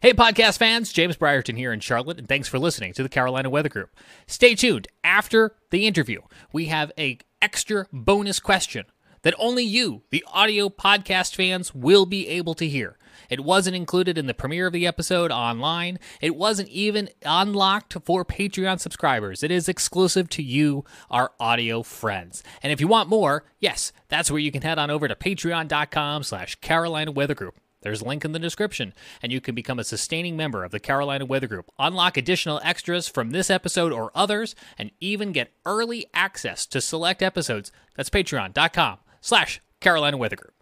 Hey, podcast fans, James Brierton here in Charlotte, and thanks for listening to the Carolina Weather Group. Stay tuned. After the interview, we have an extra bonus question that only you, the audio podcast fans, will be able to hear. It wasn't included in the premiere of the episode online. It wasn't even unlocked for Patreon subscribers. It is exclusive to you, our audio friends. And if you want more, yes, that's where you can head on over to patreon.com/Carolina Weather Group. There's a link in the description, and you can become a sustaining member of the Carolina Weather Group, unlock additional extras from this episode or others, and even get early access to select episodes. That's patreon.com/Carolina Weather Group.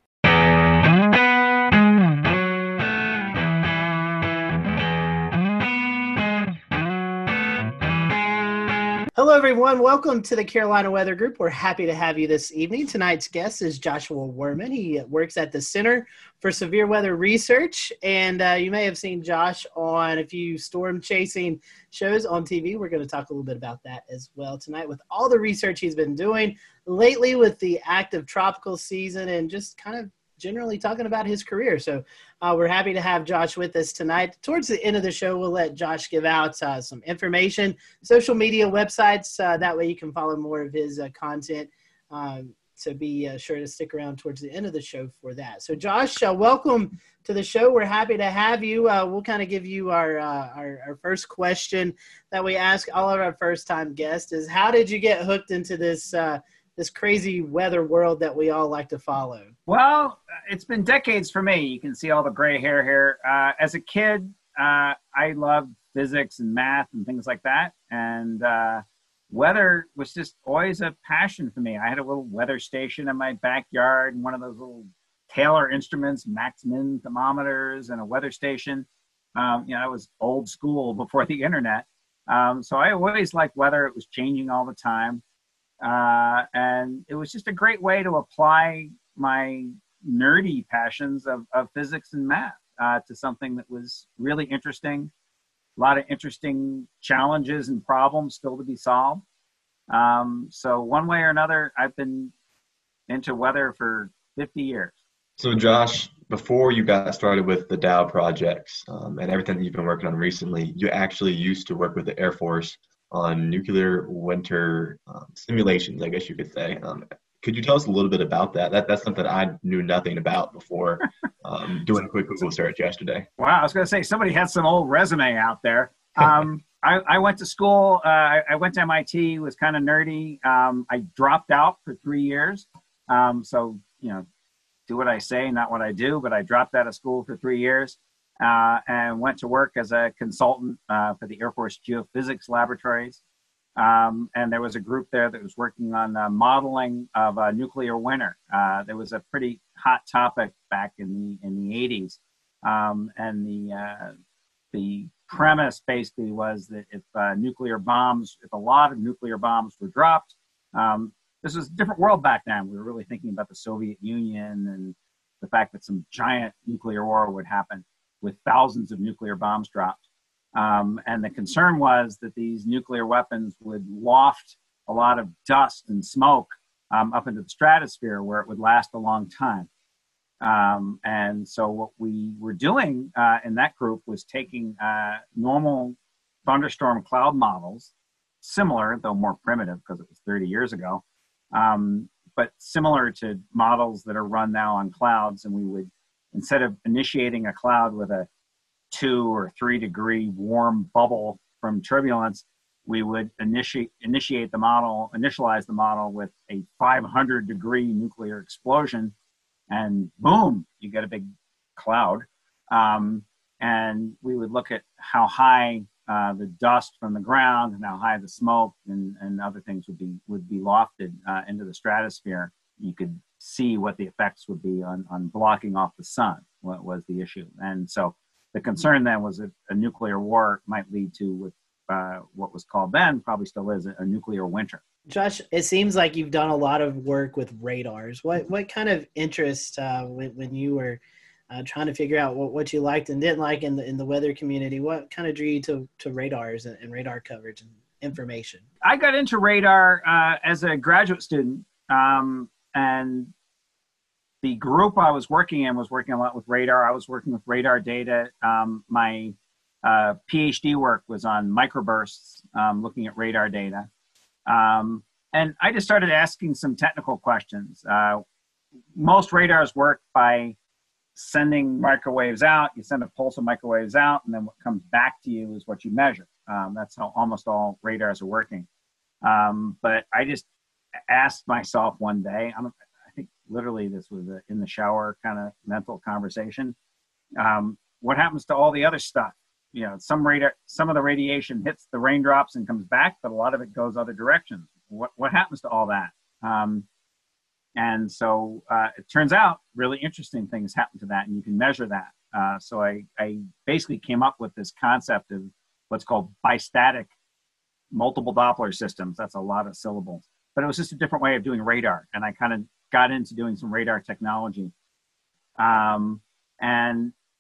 Hello, everyone. Welcome to the Carolina Weather Group. We're happy to have you this evening. Tonight's guest is Joshua Werman. He works at the Center for Severe Weather Research, and you may have seen Josh on a few storm chasing shows on TV. We're going to talk a little bit about that as well tonight with all the research he's been doing lately with the active tropical season and just kind of generally talking about his career. So we're happy to have Josh with us tonight. Towards the end of the show, we'll let Josh give out some information, social media websites. That way you can follow more of his content. So be sure to stick around towards the end of the show for that. So Josh, welcome to the show. We're happy to have you. We'll kind of give you our first question that we ask all of our first-time guests is, how did you get hooked into this crazy weather world that we all like to follow? Well, it's been decades for me. You can see all the gray hair here. As a kid, I loved physics and math and things like that. And weather was just always a passion for me. I had a little weather station in my backyard and one of those little Taylor instruments, Maxman thermometers, and a weather station. I was old school before the internet. So I always liked weather. It was changing all the time. And it was just a great way to apply my nerdy passions of physics and math to something that was really interesting. A lot of interesting challenges and problems still to be solved. So one way or another, I've been into weather for 50 years. So Josh, before you got started with the DOW projects and everything that you've been working on recently, you actually used to work with the Air Force on nuclear winter simulations, I guess you could say. Could you tell us a little bit about that? That's something I knew nothing about before doing a quick Google search yesterday. Wow, I was going to say, somebody had some old resume out there. I went to school. I went to MIT, was kind of nerdy. I dropped out for 3 years. So, do what I say, not what I do, but I dropped out of school for 3 years. And went to work as a consultant for the Air Force Geophysics Laboratories. And there was a group there that was working on modeling of a nuclear winter. There was a pretty hot topic back in the 80s. And the premise basically was that if a lot of nuclear bombs were dropped, this was a different world back then. We were really thinking about the Soviet Union and the fact that some giant nuclear war would happen with thousands of nuclear bombs dropped. And the concern was that these nuclear weapons would loft a lot of dust and smoke up into the stratosphere where it would last a long time. And so what we were doing in that group was taking normal thunderstorm cloud models, similar, though more primitive because it was 30 years ago, but similar to models that are run now on clouds, and we would, instead of initiating a cloud with a 2 or 3 degree warm bubble from turbulence, we would initialize the model with a 500 degree nuclear explosion, and boom, you get a big cloud. And we would look at how high the dust from the ground and how high the smoke and other things would be lofted into the stratosphere. You could see what the effects would be on blocking off the sun, what was the issue. And so the concern then was that a nuclear war might lead to what was called then, probably still is, a nuclear winter. Josh, it seems like you've done a lot of work with radars. What kind of interest when you were trying to figure out what you liked and didn't like in the weather community, what kind of drew you to radars and radar coverage and information? I got into radar as a graduate student. And The group I was working in was working a lot with radar. I was working with radar data. My PhD work was on microbursts, looking at radar data. And I just started asking some technical questions. Most radars work by sending microwaves out. You send a pulse of microwaves out, and then what comes back to you is what you measure. That's how almost all radars are working. But I just asked myself one day, I think literally this was a in the shower kind of mental conversation. What happens to all the other stuff? You know, some of the radiation hits the raindrops and comes back, but a lot of it goes other directions. What happens to all that? And so it turns out really interesting things happen to that, and you can measure that. So I basically came up with this concept of what's called bistatic multiple Doppler systems. That's a lot of syllables, but it was just a different way of doing radar. And I kind of got into doing some radar technology. And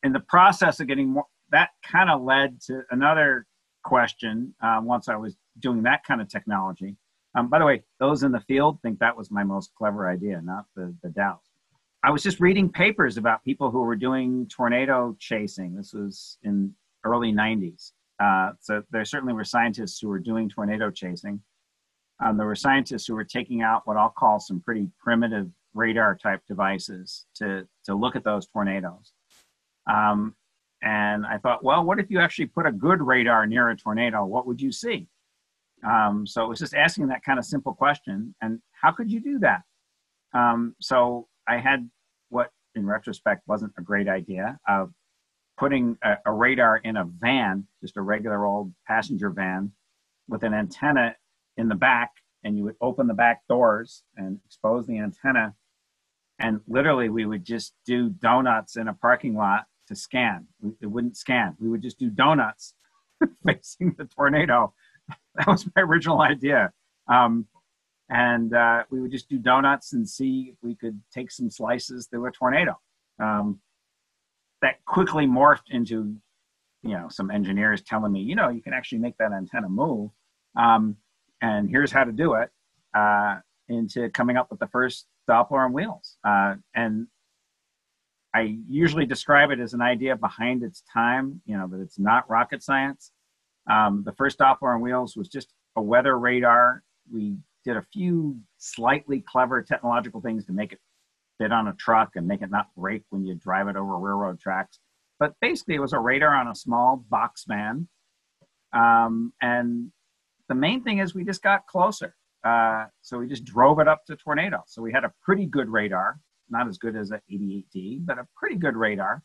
in the process of getting more, that kind of led to another question once I was doing that kind of technology. By the way, those in the field think that was my most clever idea, not the DOW. I was just reading papers about people who were doing tornado chasing. This was in early 90s. So there certainly were scientists who were doing tornado chasing. There were scientists who were taking out what I'll call some pretty primitive radar type devices to look at those tornadoes. And I thought, well, what if you actually put a good radar near a tornado? What would you see? So it was just asking that kind of simple question, and how could you do that? So I had what in retrospect wasn't a great idea of putting a radar in a van, just a regular old passenger van with an antenna in the back, and you would open the back doors and expose the antenna. And literally we would just do donuts in a parking lot to scan. It wouldn't scan. We would just do donuts facing the tornado. That was my original idea. And we would just do donuts and see if we could take some slices through a tornado. That quickly morphed into, you know, some engineers telling me, you know, you can actually make that antenna move. And here's how to do it, into coming up with the first Doppler on wheels. And I usually describe it as an idea behind its time, you know, but it's not rocket science. The first Doppler on wheels was just a weather radar. We did a few slightly clever technological things to make it fit on a truck and make it not break when you drive it over railroad tracks. But basically it was a radar on a small box van. And the main thing is we just got closer. So we just drove it up to tornado. So we had a pretty good radar, not as good as an 88D, but a pretty good radar.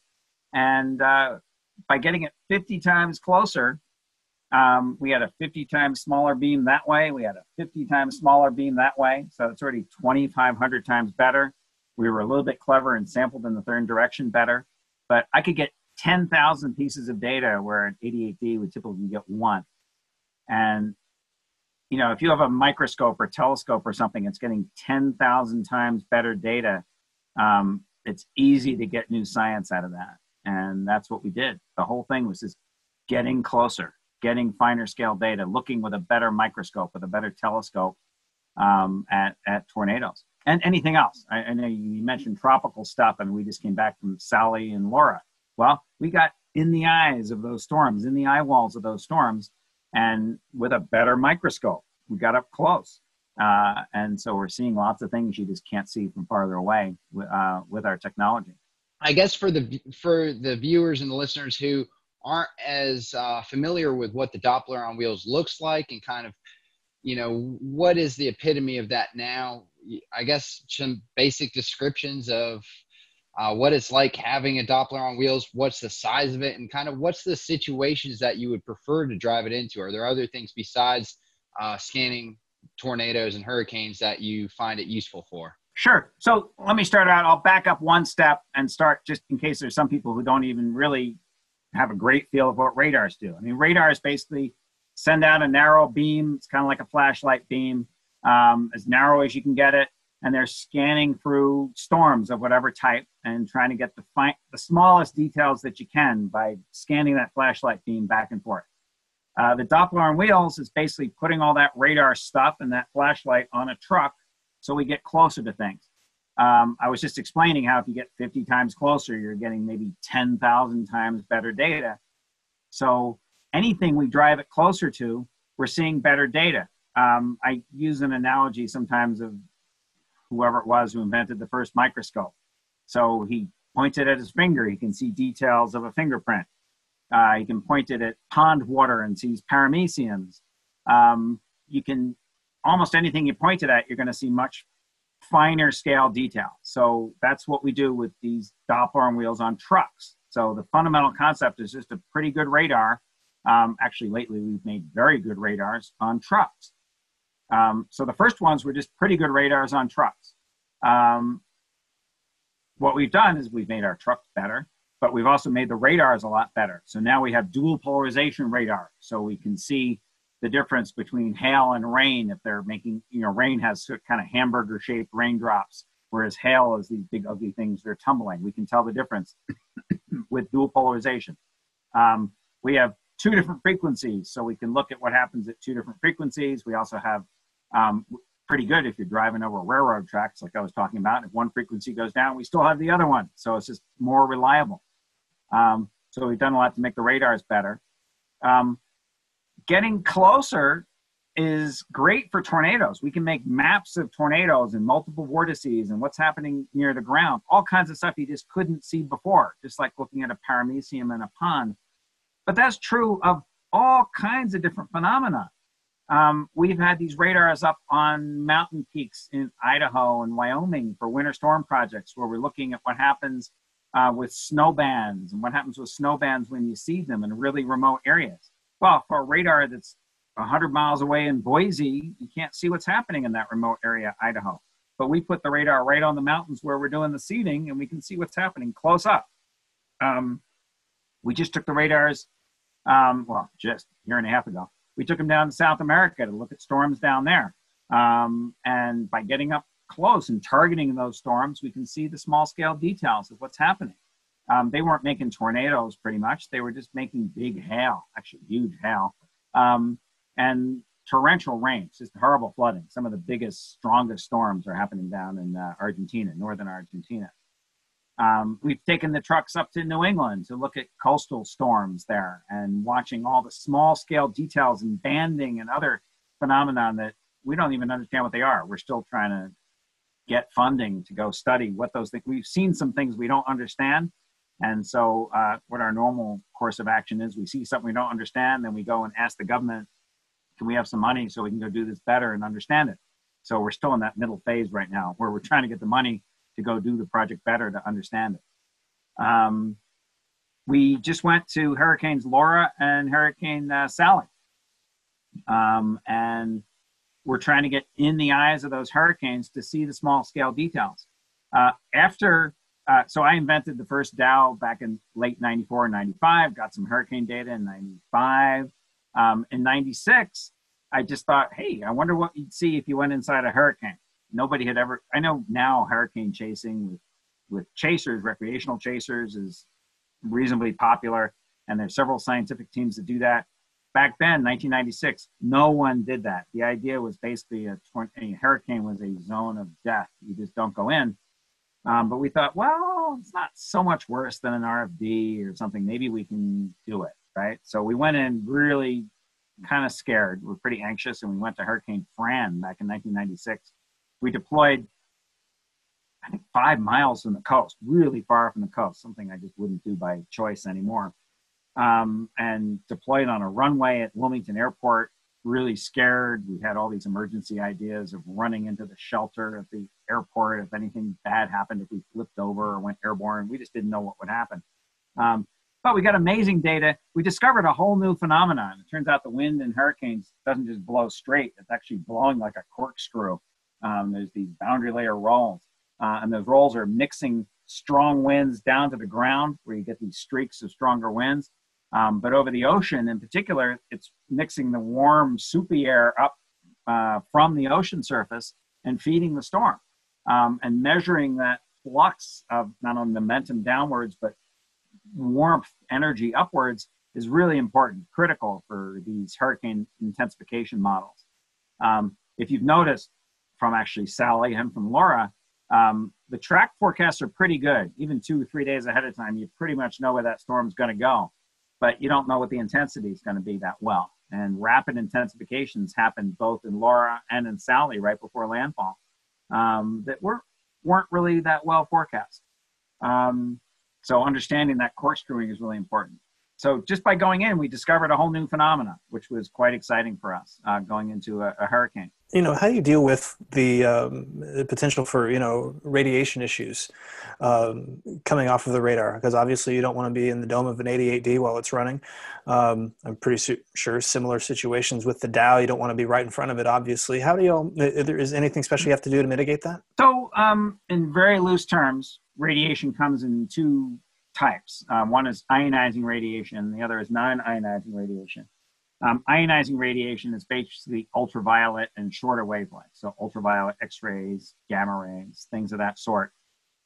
And by getting it 50 times closer, we had a 50 times smaller beam that way. We had a 50 times smaller beam that way. So it's already 2,500 times better. We were a little bit clever and sampled in the third direction better, but I could get 10,000 pieces of data where an 88D would typically get one. And, you know, if you have a microscope or telescope or something, it's getting 10,000 times better data. It's easy to get new science out of that. And that's what we did. The whole thing was just getting closer, getting finer scale data, looking with a better microscope, with a better telescope at tornadoes and anything else. I know you mentioned tropical stuff, and we just came back from Sally and Laura. Well, we got in the eyes of those storms, in the eye walls of those storms, and with a better microscope, we got up close. And so we're seeing lots of things you just can't see from farther away with our technology. I guess for the viewers and the listeners who aren't as familiar with what the Doppler on wheels looks like and kind of, you know, what is the epitome of that now? I guess some basic descriptions of what it's like having a Doppler on wheels, what's the size of it, and kind of what's the situations that you would prefer to drive it into? Are there other things besides scanning tornadoes and hurricanes that you find it useful for? Sure. So let me start out. I'll back up one step and start just in case there's some people who don't even really have a great feel of what radars do. I mean, radars basically send out a narrow beam. It's kind of like a flashlight beam, as narrow as you can get it. And they're scanning through storms of whatever type and trying to get the smallest details that you can by scanning that flashlight beam back and forth. The Doppler on wheels is basically putting all that radar stuff and that flashlight on a truck so we get closer to things. I was just explaining how if you get 50 times closer, you're getting maybe 10,000 times better data. So anything we drive it closer to, we're seeing better data. I use an analogy sometimes of whoever it was who invented the first microscope. So he points it at his finger, he can see details of a fingerprint. You can point it at pond water and sees paramecians. You can, almost anything you point it at, you're going to see much finer scale detail. So that's what we do with these Doppler on wheels on trucks. So the fundamental concept is just a pretty good radar. Actually, lately we've made very good radars on trucks. So the first ones were just pretty good radars on trucks. What we've done is we've made our trucks better, but we've also made the radars a lot better. So now we have dual polarization radar. So we can see the difference between hail and rain if they're making, you know, rain has kind of hamburger shaped raindrops, whereas hail is these big ugly things they're tumbling. We can tell the difference with dual polarization. We have two different frequencies, so we can look at what happens at two different frequencies. We also have pretty good if you're driving over railroad tracks like I was talking about. If one frequency goes down, we still have the other one, so it's just more reliable. So we've done a lot to make the radars better. Getting closer is great for tornadoes. We can make maps of tornadoes and multiple vortices and what's happening near the ground, all kinds of stuff you just couldn't see before, just like looking at a paramecium in a pond. But that's true of all kinds of different phenomena. We've had these radars up on mountain peaks in Idaho and Wyoming for winter storm projects where we're looking at what happens with snow bands and what happens with snow bands when you see them in really remote areas. Well, for a radar that's 100 miles away in Boise, you can't see what's happening in that remote area, Idaho. But we put the radar right on the mountains where we're doing the seeding, and we can see what's happening close up. We just took the radars, well, just a year and a half ago. We took them down to South America to look at storms down there. And by getting up close and targeting those storms, we can see the small-scale details of what's happening. They weren't making tornadoes pretty much. They were just making big hail, actually huge hail, and torrential rains, just horrible flooding. Some of the biggest, strongest storms are happening down in Argentina, northern Argentina. We've taken the trucks up to New England to look at coastal storms there and watching all the small scale details and banding and other phenomenon that we don't even understand what they are. We're still trying to get funding to go study what those things, we've seen some things we don't understand. And so what our normal course of action is, we see something we don't understand, then we go and ask the government, can we have some money so we can go do this better and understand it? So we're still in that middle phase right now where we're trying to get the money to go do the project better to understand it. We just went to Hurricanes Laura and Hurricane Sally. And we're trying to get in the eyes of those hurricanes to see the small scale details. So I invented the first DOW back in late 94 and 95, got some hurricane data in 95. In 96, I just thought, hey, I wonder what you'd see if you went inside a hurricane. Nobody had ever, I know now hurricane chasing with chasers, recreational chasers is reasonably popular. And there's several scientific teams that do that. Back then, 1996, no one did that. The idea was basically a hurricane was a zone of death. You just don't go in. But we thought, well, it's not so much worse than an RFD or something. Maybe we can do it, right? So we went in really kind of scared. We were pretty anxious, and we went to Hurricane Fran back in 1996. We deployed, I think, 5 miles from the coast, really far from the coast, something I just wouldn't do by choice anymore, and deployed on a runway at Wilmington Airport, really scared. We had all these emergency ideas of running into the shelter at the airport if anything bad happened, if we flipped over or went airborne. We just didn't know what would happen. But we got amazing data. We discovered a whole new phenomenon. It turns out the wind in hurricanes doesn't just blow straight. It's actually blowing like a corkscrew. There's these boundary layer rolls, and those rolls are mixing strong winds down to the ground where you get these streaks of stronger winds. But over the ocean in particular, it's mixing the warm, soupy air up from the ocean surface and feeding the storm and measuring that flux of not only momentum downwards, but warmth energy upwards is really important, critical for these hurricane intensification models. If you've noticed from actually Sally and from Laura, The track forecasts are pretty good. Even 2 or 3 days ahead of time, you pretty much know where that storm's going to go, but you don't know what the intensity is going to be that well. And rapid intensifications happened both in Laura and in Sally right before landfall that weren't really that well forecast. So understanding that corkscrewing is really important. So just by going in, we discovered a whole new phenomena, which was quite exciting for us going into a hurricane. You know, how do you deal with the potential for, you know, radiation issues coming off of the radar? Because obviously you don't want to be in the dome of an 88D while it's running. I'm pretty sure similar situations with the DOW. You don't want to be right in front of it, obviously. How do you all, is anything special you have to do to mitigate that? So in very loose terms, radiation comes in 2 types. One is ionizing radiation, and the other is non-ionizing radiation. Ionizing radiation is basically ultraviolet and shorter wavelengths, so ultraviolet X-rays, gamma rays, things of that sort.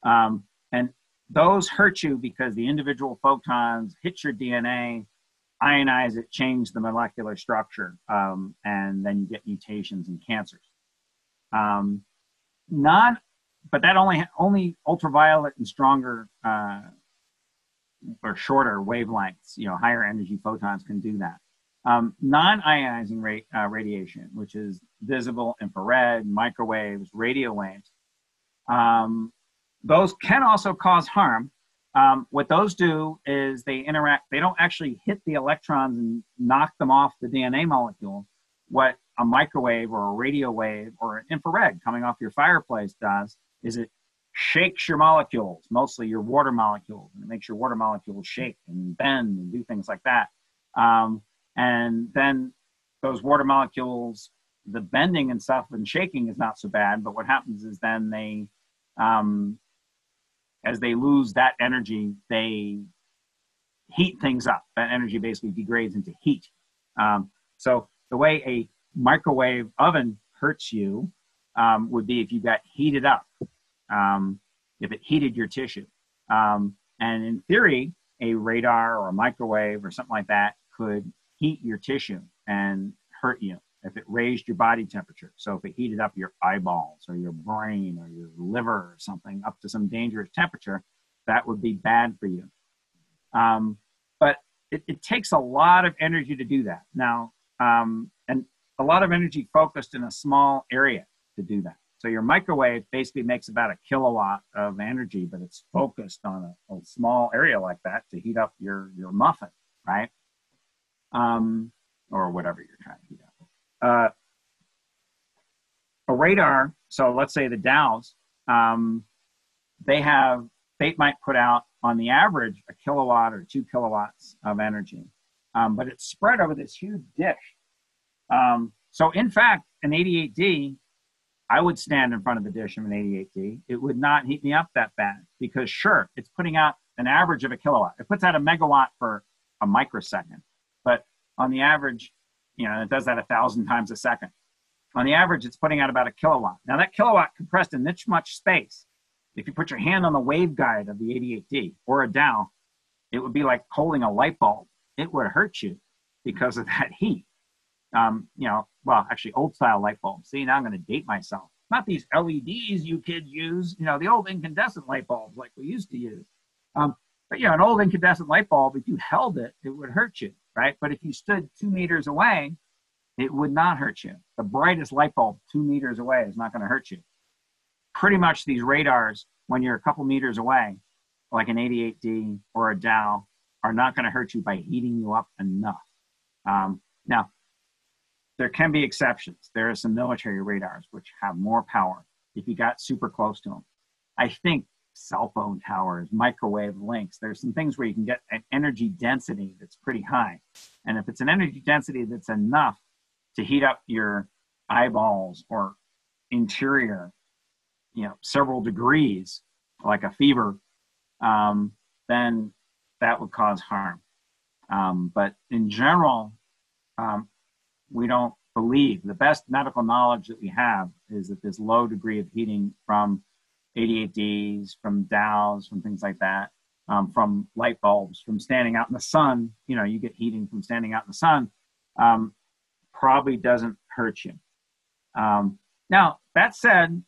And those hurt you because the individual photons hit your DNA, ionize it, change the molecular structure, and then you get mutations and cancers. But that only ultraviolet and stronger or shorter wavelengths, you know, higher energy photons can do that. Non-ionizing radiation, which is visible, infrared, microwaves, radio waves, those can also cause harm. What those do is they interact. They don't actually hit the electrons and knock them off the DNA molecule. What a microwave or a radio wave or an infrared coming off your fireplace does is it shakes your molecules, mostly your water molecules, and it makes your water molecules shake and bend and do things like that. And then those water molecules, the bending and stuff and shaking is not so bad, but what happens is then they, as they lose that energy, they heat things up. That energy basically degrades into heat. So the way a microwave oven hurts you would be if you got heated up, if it heated your tissue. And in theory, a radar or a microwave or something like that could heat your tissue and hurt you if it raised your body temperature. So if it heated up your eyeballs or your brain or your liver or something up to some dangerous temperature, that would be bad for you. But it takes a lot of energy to do that. Now, and a lot of energy focused in a small area to do that. So your microwave basically makes about a kilowatt of energy, but it's focused on a small area like that to heat up your muffin, right? Or whatever you're trying to heat up. A radar, so let's say the DOWs, they might put out on the average a kilowatt or 2 kilowatts of energy, but it's spread over this huge dish. So in fact, an 88D, I would stand in front of the dish of an 88D. It would not heat me up that bad because sure, it's putting out an average of a kilowatt. It puts out a megawatt for a microsecond. But on the average, you know, it does that 1,000 times a second. On the average, it's putting out about a kilowatt. Now that kilowatt compressed in this much space, if you put your hand on the waveguide of the 88D or a DOW, it would be like holding a light bulb. It would hurt you because of that heat. You know, well, actually old style light bulbs. See, now I'm gonna date myself. Not these LEDs you kids use, you know, the old incandescent light bulbs like we used to use. But you know, an old incandescent light bulb, if you held it, it would hurt you. Right? But if you stood 2 meters away, it would not hurt you. The brightest light bulb 2 meters away is not going to hurt you. Pretty much these radars, when you're a couple meters away, like an 88D or a DOW, are not going to hurt you by heating you up enough. Now, there can be exceptions. There are some military radars which have more power if you got super close to them. I think cell phone towers, microwave links. There's some things where you can get an energy density that's pretty high. And if it's an energy density that's enough to heat up your eyeballs or interior, you know, several degrees, like a fever, then that would cause harm. But in general, we don't believe, the best medical knowledge that we have is that this low degree of heating from 88Ds, from DOWs, from things like that, from light bulbs, from standing out in the sun, you know, you get heating from standing out in the sun, probably doesn't hurt you. Now, that said,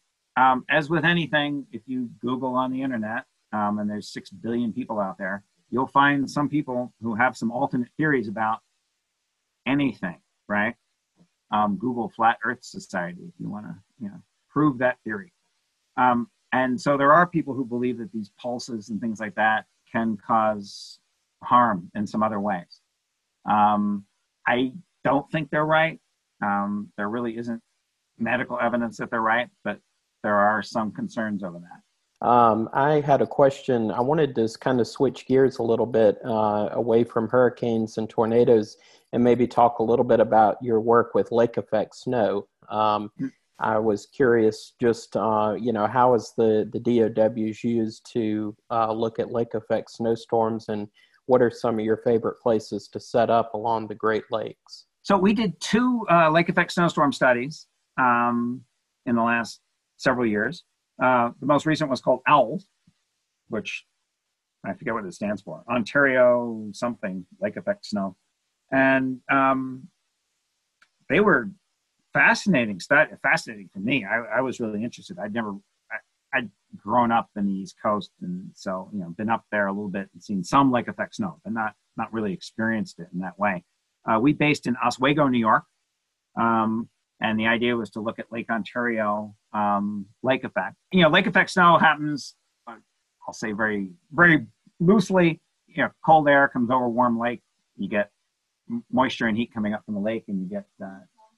As with anything, if you Google on the internet, and there's 6 billion people out there, you'll find some people who have some alternate theories about anything, right? Google Flat Earth Society if you want to, you know, prove that theory. And so there are people who believe that these pulses and things like that can cause harm in some other ways. I don't think they're right. There really isn't medical evidence that they're right, but there are some concerns over that. I had a question. I wanted to kind of switch gears a little bit away from hurricanes and tornadoes and maybe talk a little bit about your work with lake effect snow. I was curious just, you know, how is the DOWs used to look at lake effect snowstorms, and what are some of your favorite places to set up along the Great Lakes? So we did two lake effect snowstorm studies in the last several years. The most recent was called OWL, which I forget what it stands for, Ontario something, lake effect snow. And they were fascinating study, fascinating for me. I was really interested. I'd grown up in the East Coast, and so, you know, been up there a little bit and seen some lake effect snow, but not really experienced it in that way. We based in Oswego, New York, and the idea was to look at Lake Ontario lake effect. You know, lake effect snow happens, I'll say very, very loosely, you know, cold air comes over warm lake, you get moisture and heat coming up from the lake, and you get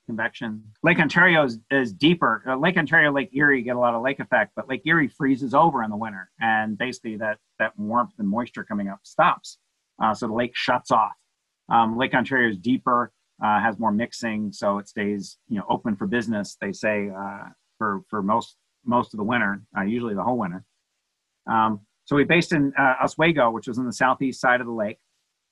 convection. Lake Ontario is deeper. Lake Ontario, Lake Erie get a lot of lake effect, but Lake Erie freezes over in the winter, and basically that warmth and moisture coming up stops. So the lake shuts off. Lake Ontario is deeper, has more mixing, so it stays, you know, open for business, they say, for most of the winter, usually the whole winter. So we based in Oswego, which was on the southeast side of the lake.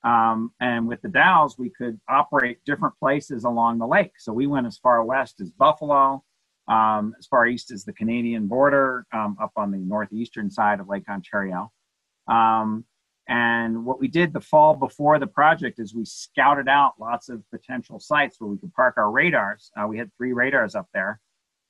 And with the DOWs, we could operate different places along the lake. So we went as far west as Buffalo, as far east as the Canadian border, up on the northeastern side of Lake Ontario. And what we did the fall before the project is we scouted out lots of potential sites where we could park our radars. We had 3 radars up there,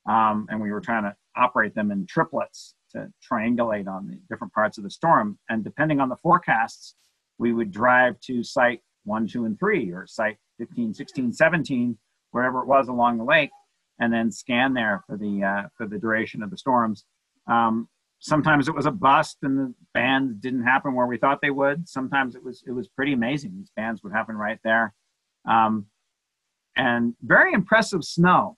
and we were trying to operate them in triplets to triangulate on the different parts of the storm. And depending on the forecasts, we would drive to site 1, 2, and 3, or site 15, 16, 17, wherever it was along the lake, and then scan there for the duration of the storms. Sometimes it was a bust and the bands didn't happen where we thought they would. Sometimes it was pretty amazing. These bands would happen right there. And very impressive snow.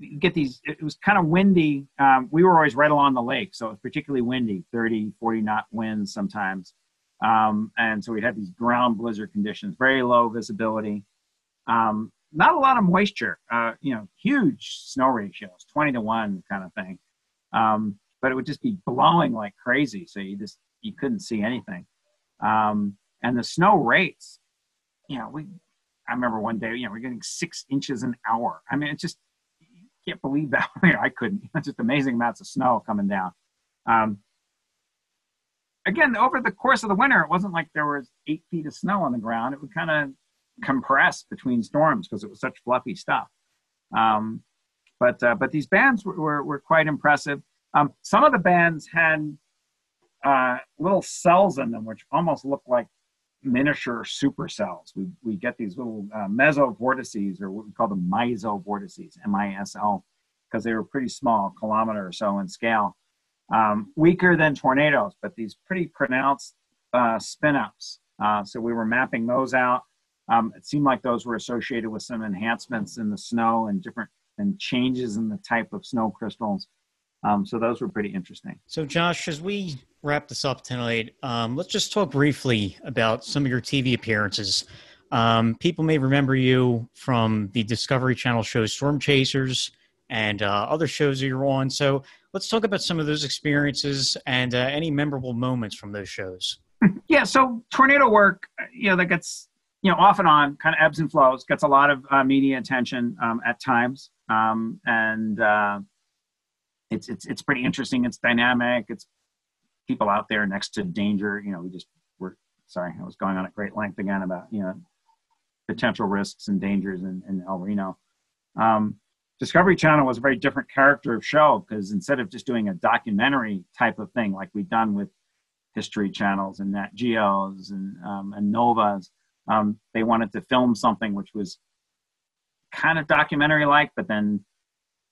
You get these, it was kind of windy. We were always right along the lake, so it was particularly windy, 30, 40 knot winds sometimes. And so we had these ground blizzard conditions, very low visibility, not a lot of moisture, you know, huge snow ratios, 20-to-1 kind of thing. But it would just be blowing like crazy, so you couldn't see anything. And the snow rates, you know, I remember one day, you know, we're getting 6 inches an hour. I mean, it's just, can't believe that. I couldn't. It's just amazing amounts of snow coming down. Again, over the course of the winter, it wasn't like there was 8 feet of snow on the ground. It would kind of compress between storms because it was such fluffy stuff. But these bands were quite impressive. Some of the bands had little cells in them, which almost looked like miniature supercells. We get these little mesovortices, or what we call them mesovortices, M-I-S-O, because they were pretty small, kilometer or so in scale. Weaker than tornadoes, but these pretty pronounced spin-ups. So we were mapping those out. It seemed like those were associated with some enhancements in the snow and changes in the type of snow crystals. So those were pretty interesting. So Josh, as we wrap this up tonight, let's just talk briefly about some of your TV appearances. People may remember you from the Discovery Channel show Storm Chasers and other shows that you're on. So let's talk about some of those experiences and any memorable moments from those shows. Yeah, so tornado work, you know, that gets, you know, off and on, kind of ebbs and flows, gets a lot of media attention at times. It's pretty interesting. It's dynamic. It's people out there next to danger. You know, I was going on at great length again about, you know, potential risks and dangers in El Reno. Discovery Channel was a very different character of show, because instead of just doing a documentary type of thing like we've done with History Channels and Nat Geos and Novas, they wanted to film something which was kind of documentary-like, but then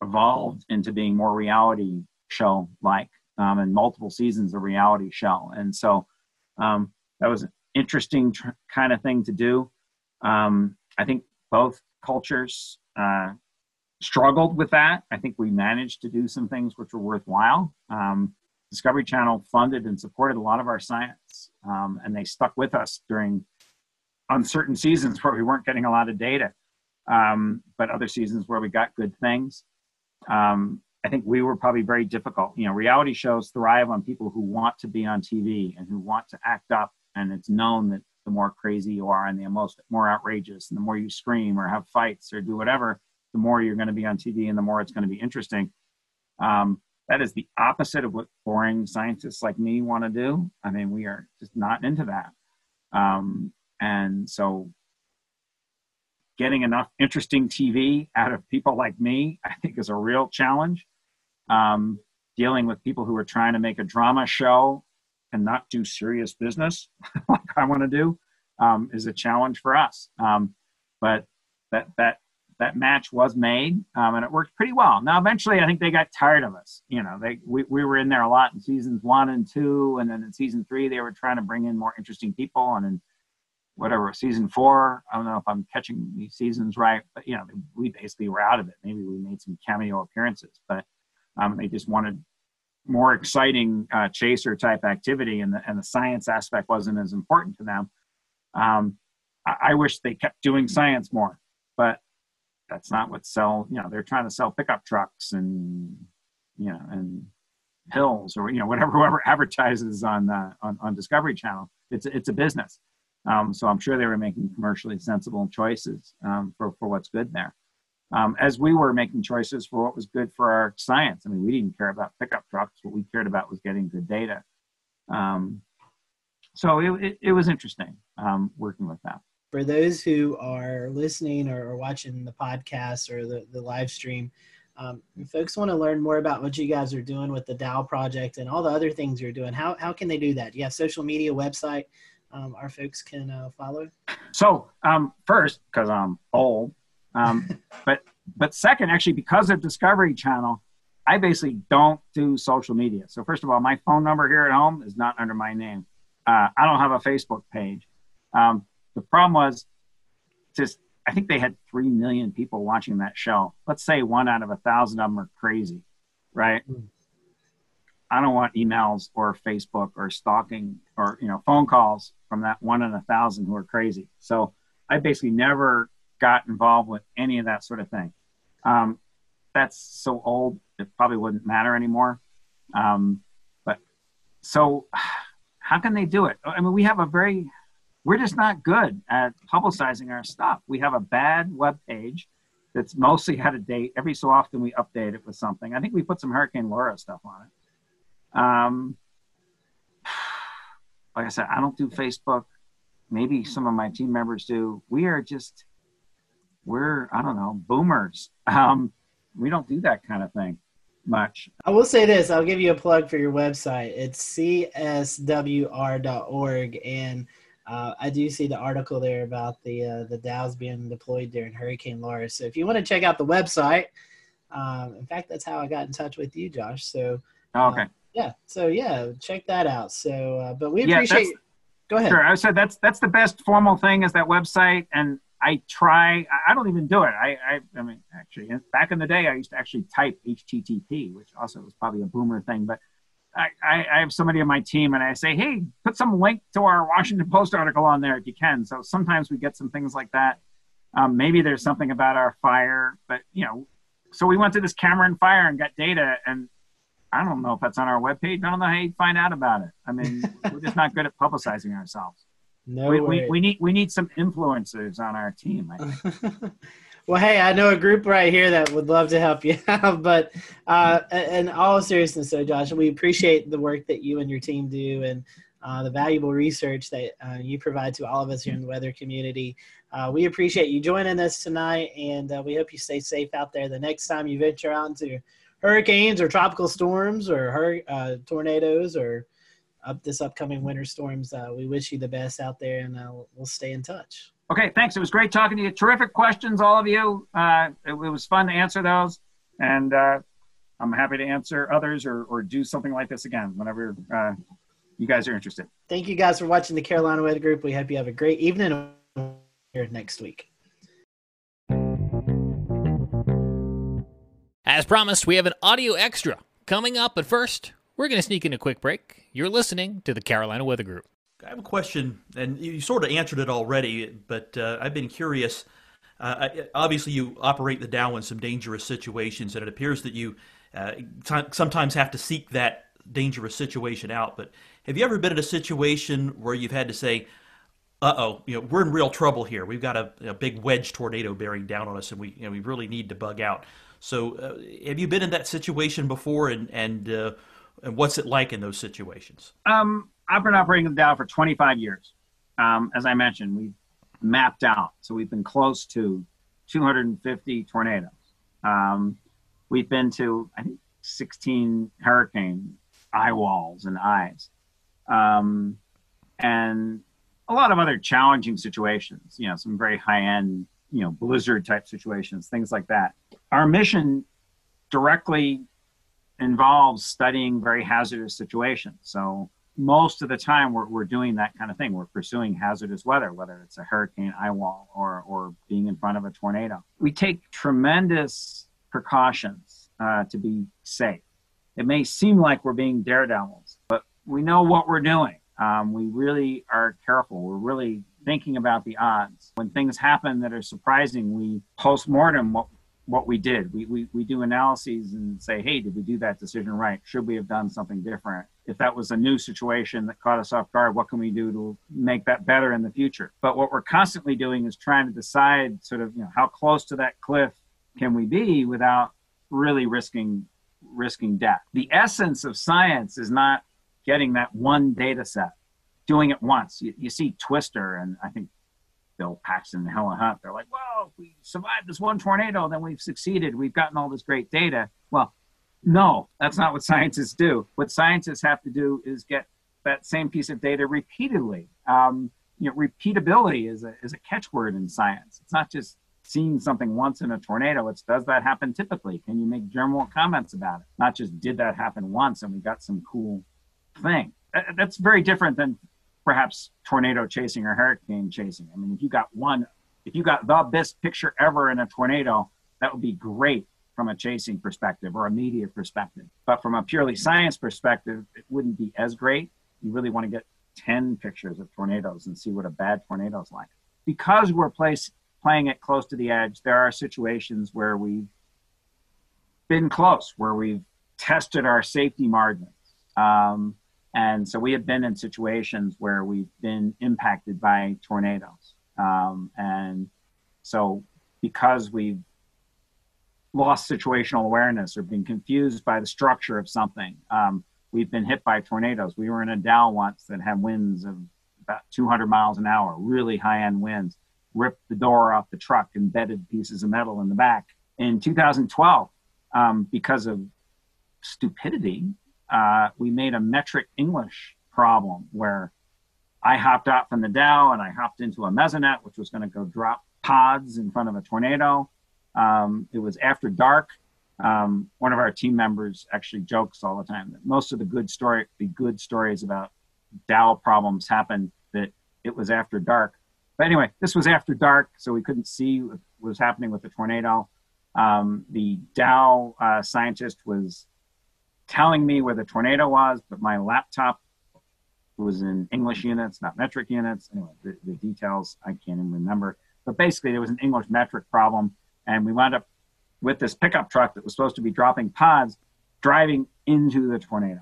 evolved into being more reality show-like, and multiple seasons of reality show. And so that was an interesting kind of thing to do. I think both cultures struggled with that. I think we managed to do some things which were worthwhile. Discovery Channel funded and supported a lot of our science, and they stuck with us during uncertain seasons where we weren't getting a lot of data, but other seasons where we got good things. I think we were probably very difficult. You know, reality shows thrive on people who want to be on TV and who want to act up, and it's known that the more crazy you are and the more outrageous and the more you scream or have fights or do whatever, the more you're going to be on TV and the more it's going to be interesting. That is the opposite of what boring scientists like me want to do. I mean, we are just not into that. And so getting enough interesting TV out of people like me, I think, is a real challenge. Dealing with people who are trying to make a drama show and not do serious business like I want to do is a challenge for us. But that match was made, and it worked pretty well. Now, eventually, I think they got tired of us. You know, we were in there a lot in seasons 1 and 2, and then in season 3, they were trying to bring in more interesting people, and in whatever, season 4, I don't know if I'm catching these seasons right, but, you know, we basically were out of it. Maybe we made some cameo appearances, but they just wanted more exciting chaser-type activity, and the science aspect wasn't as important to them. I wish they kept doing science more, but that's not what sell, you know, they're trying to sell pickup trucks and, you know, and pills or, you know, whoever advertises on Discovery Channel. It's a business. So I'm sure they were making commercially sensible choices for what's good there. As we were making choices for what was good for our science. I mean, we didn't care about pickup trucks. What we cared about was getting good data. So it was interesting working with that. For those who are listening or watching the podcast or the live stream, if folks want to learn more about what you guys are doing with the DOW project and all the other things you're doing, how can they do that? Do you have social media, website our folks can follow? So first, because I'm old, but second, actually, because of Discovery Channel, I basically don't do social media. So first of all, my phone number here at home is not under my name. I don't have a Facebook page. The problem was just, I think they had 3 million people watching that show. Let's say 1 out of 1,000 of them are crazy, right? I don't want emails or Facebook or stalking or, you know, phone calls from that 1 in 1,000 who are crazy. So I basically never got involved with any of that sort of thing. That's so old, it probably wouldn't matter anymore. But so how can they do it? I mean, we have a very... We're just not good at publicizing our stuff. We have a bad web page that's mostly out of date. Every so often we update it with something. I think we put some Hurricane Laura stuff on it. Like I said, I don't do Facebook. Maybe some of my team members do. We are just, I don't know, boomers. We don't do that kind of thing much. I will say this, I'll give you a plug for your website. It's cswr.org, and I do see the article there about the DOWs being deployed during Hurricane Laura. So if you want to check out the website, in fact, that's how I got in touch with you, Josh. So okay, yeah. So yeah, check that out. So, but we appreciate. Go ahead. Sure, I said that's the best formal thing is that website, and I try. I don't even do it. I mean, actually, back in the day, I used to actually type HTTP, which also was probably a boomer thing, but. I have somebody on my team and I say, hey, put some link to our Washington Post article on there if you can. So sometimes we get some things like that. Maybe there's something about our fire, but you know, so we went to this Cameron fire and got data, and I don't know if that's on our webpage. I don't know how you find out about it. I mean, we're just not good at publicizing ourselves. No, we need some influencers on our team, I think. Well, hey, I know a group right here that would love to help you out, but in all seriousness, so Josh, we appreciate the work that you and your team do, and the valuable research that you provide to all of us here in the weather community. We appreciate you joining us tonight, and we hope you stay safe out there the next time you venture out into hurricanes or tropical storms or tornadoes or this upcoming winter storms. We wish you the best out there, and we'll stay in touch. Okay, thanks. It was great talking to you. Terrific questions, all of you. It was fun to answer those, and I'm happy to answer others or do something like this again whenever you guys are interested. Thank you guys for watching the Carolina Weather Group. We hope you have a great evening here next week. As promised, we have an audio extra coming up, but first, we're going to sneak in a quick break. You're listening to the Carolina Weather Group. I have a question, and you sort of answered it already, but I've been curious. Obviously, you operate the DOW in some dangerous situations, and it appears that you sometimes have to seek that dangerous situation out. But have you ever been in a situation where you've had to say, "Uh-oh, you know, we're in real trouble here. We've got a big wedge tornado bearing down on us, and we really need to bug out." So, have you been in that situation before, and what's it like in those situations? I've been operating the DOW for 25 years. As I mentioned, we've mapped out, so we've been close to 250 tornadoes. We've been to, I think, 16 hurricane eye walls and eyes, and a lot of other challenging situations. You know, some very high-end, you know, blizzard-type situations, things like that. Our mission directly involves studying very hazardous situations. So most of the time we're doing that kind of thing. We're pursuing hazardous weather, whether it's a hurricane eye wall or being in front of a tornado. We take tremendous precautions to be safe. It may seem like we're being daredevils, but we know what we're doing. We really are careful. We're really thinking about the odds. When things happen that are surprising, we post-mortem what we did. We do analyses and say, hey, did we do that decision right? Should we have done something different? If that was a new situation that caught us off guard, what can we do to make that better in the future? But what we're constantly doing is trying to decide sort of, you know, how close to that cliff can we be without really risking death. The essence of science is not getting that one data set, doing it once. You see Twister, and I think Bill Paxton and Helen Hunt, they're like, well, if we survived this one tornado, then we've succeeded. We've gotten all this great data. Well, no, that's not what scientists do. What scientists have to do is get that same piece of data repeatedly. You know, repeatability is a catchword in science. It's not just seeing something once in a tornado. It's, does that happen typically? Can you make general comments about it? Not just, did that happen once and we got some cool thing. That's very different than perhaps tornado chasing or hurricane chasing. I mean, if you got the best picture ever in a tornado, that would be great from a chasing perspective or a media perspective. But from a purely science perspective, it wouldn't be as great. You really want to get 10 pictures of tornadoes and see what a bad tornado is like. Because we're playing it close to the edge, there are situations where we've been close, where we've tested our safety margins. And so we have been in situations where we've been impacted by tornadoes. And so because we've lost situational awareness or been confused by the structure of something, we've been hit by tornadoes. We were in a DOW once that had winds of about 200 miles an hour, really high-end winds, ripped the door off the truck, embedded pieces of metal in the back. In 2012, because of stupidity, we made a metric English problem where I hopped out from the DOW and I hopped into a mesonet, which was going to go drop pods in front of a tornado. It was after dark. One of our team members actually jokes all the time that most of the good stories about DOW problems happened that it was after dark. But anyway, this was after dark, so we couldn't see what was happening with the tornado. The DOW scientist was telling me where the tornado was, but my laptop was in English units, not metric units. Anyway, the details I can't even remember. But basically, there was an English metric problem, and we wound up with this pickup truck that was supposed to be dropping pods, driving into the tornado,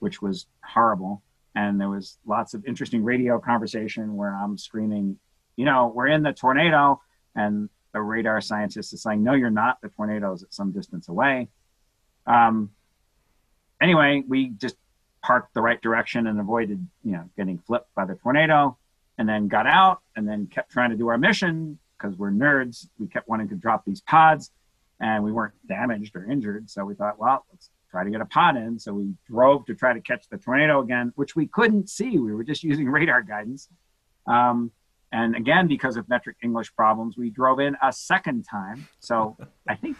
which was horrible. And there was lots of interesting radio conversation where I'm screaming, you know, we're in the tornado, and the radar scientist is saying, no, you're not. The tornado is at some distance away. Anyway, we just parked the right direction and avoided, you know, getting flipped by the tornado, and then got out and then kept trying to do our mission because we're nerds. We kept wanting to drop these pods and we weren't damaged or injured. So we thought, well, let's try to get a pod in. So we drove to try to catch the tornado again, which we couldn't see. We were just using radar guidance. And again, because of metric English problems, we drove in a second time. So I think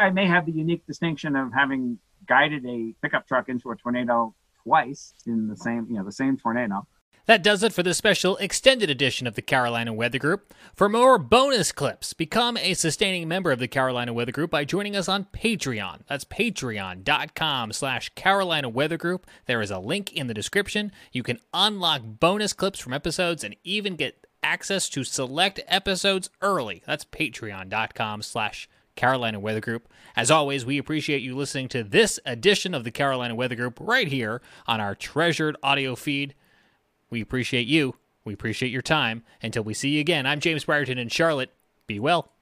I may have the unique distinction of having guided a pickup truck into a tornado twice in the same, you know, the same tornado. That does it for this special extended edition of the Carolina Weather Group. For more bonus clips, become a sustaining member of the Carolina Weather Group by joining us on Patreon. That's patreon.com/Carolina Weather Group. There is a link in the description. You can unlock bonus clips from episodes and even get access to select episodes early. That's patreon.com/Carolina Weather Group. As always, we appreciate you listening to this edition of the Carolina Weather Group right here on our treasured audio feed. We appreciate you. We appreciate your time. Until we see you again, I'm James Briarton in Charlotte. Be well.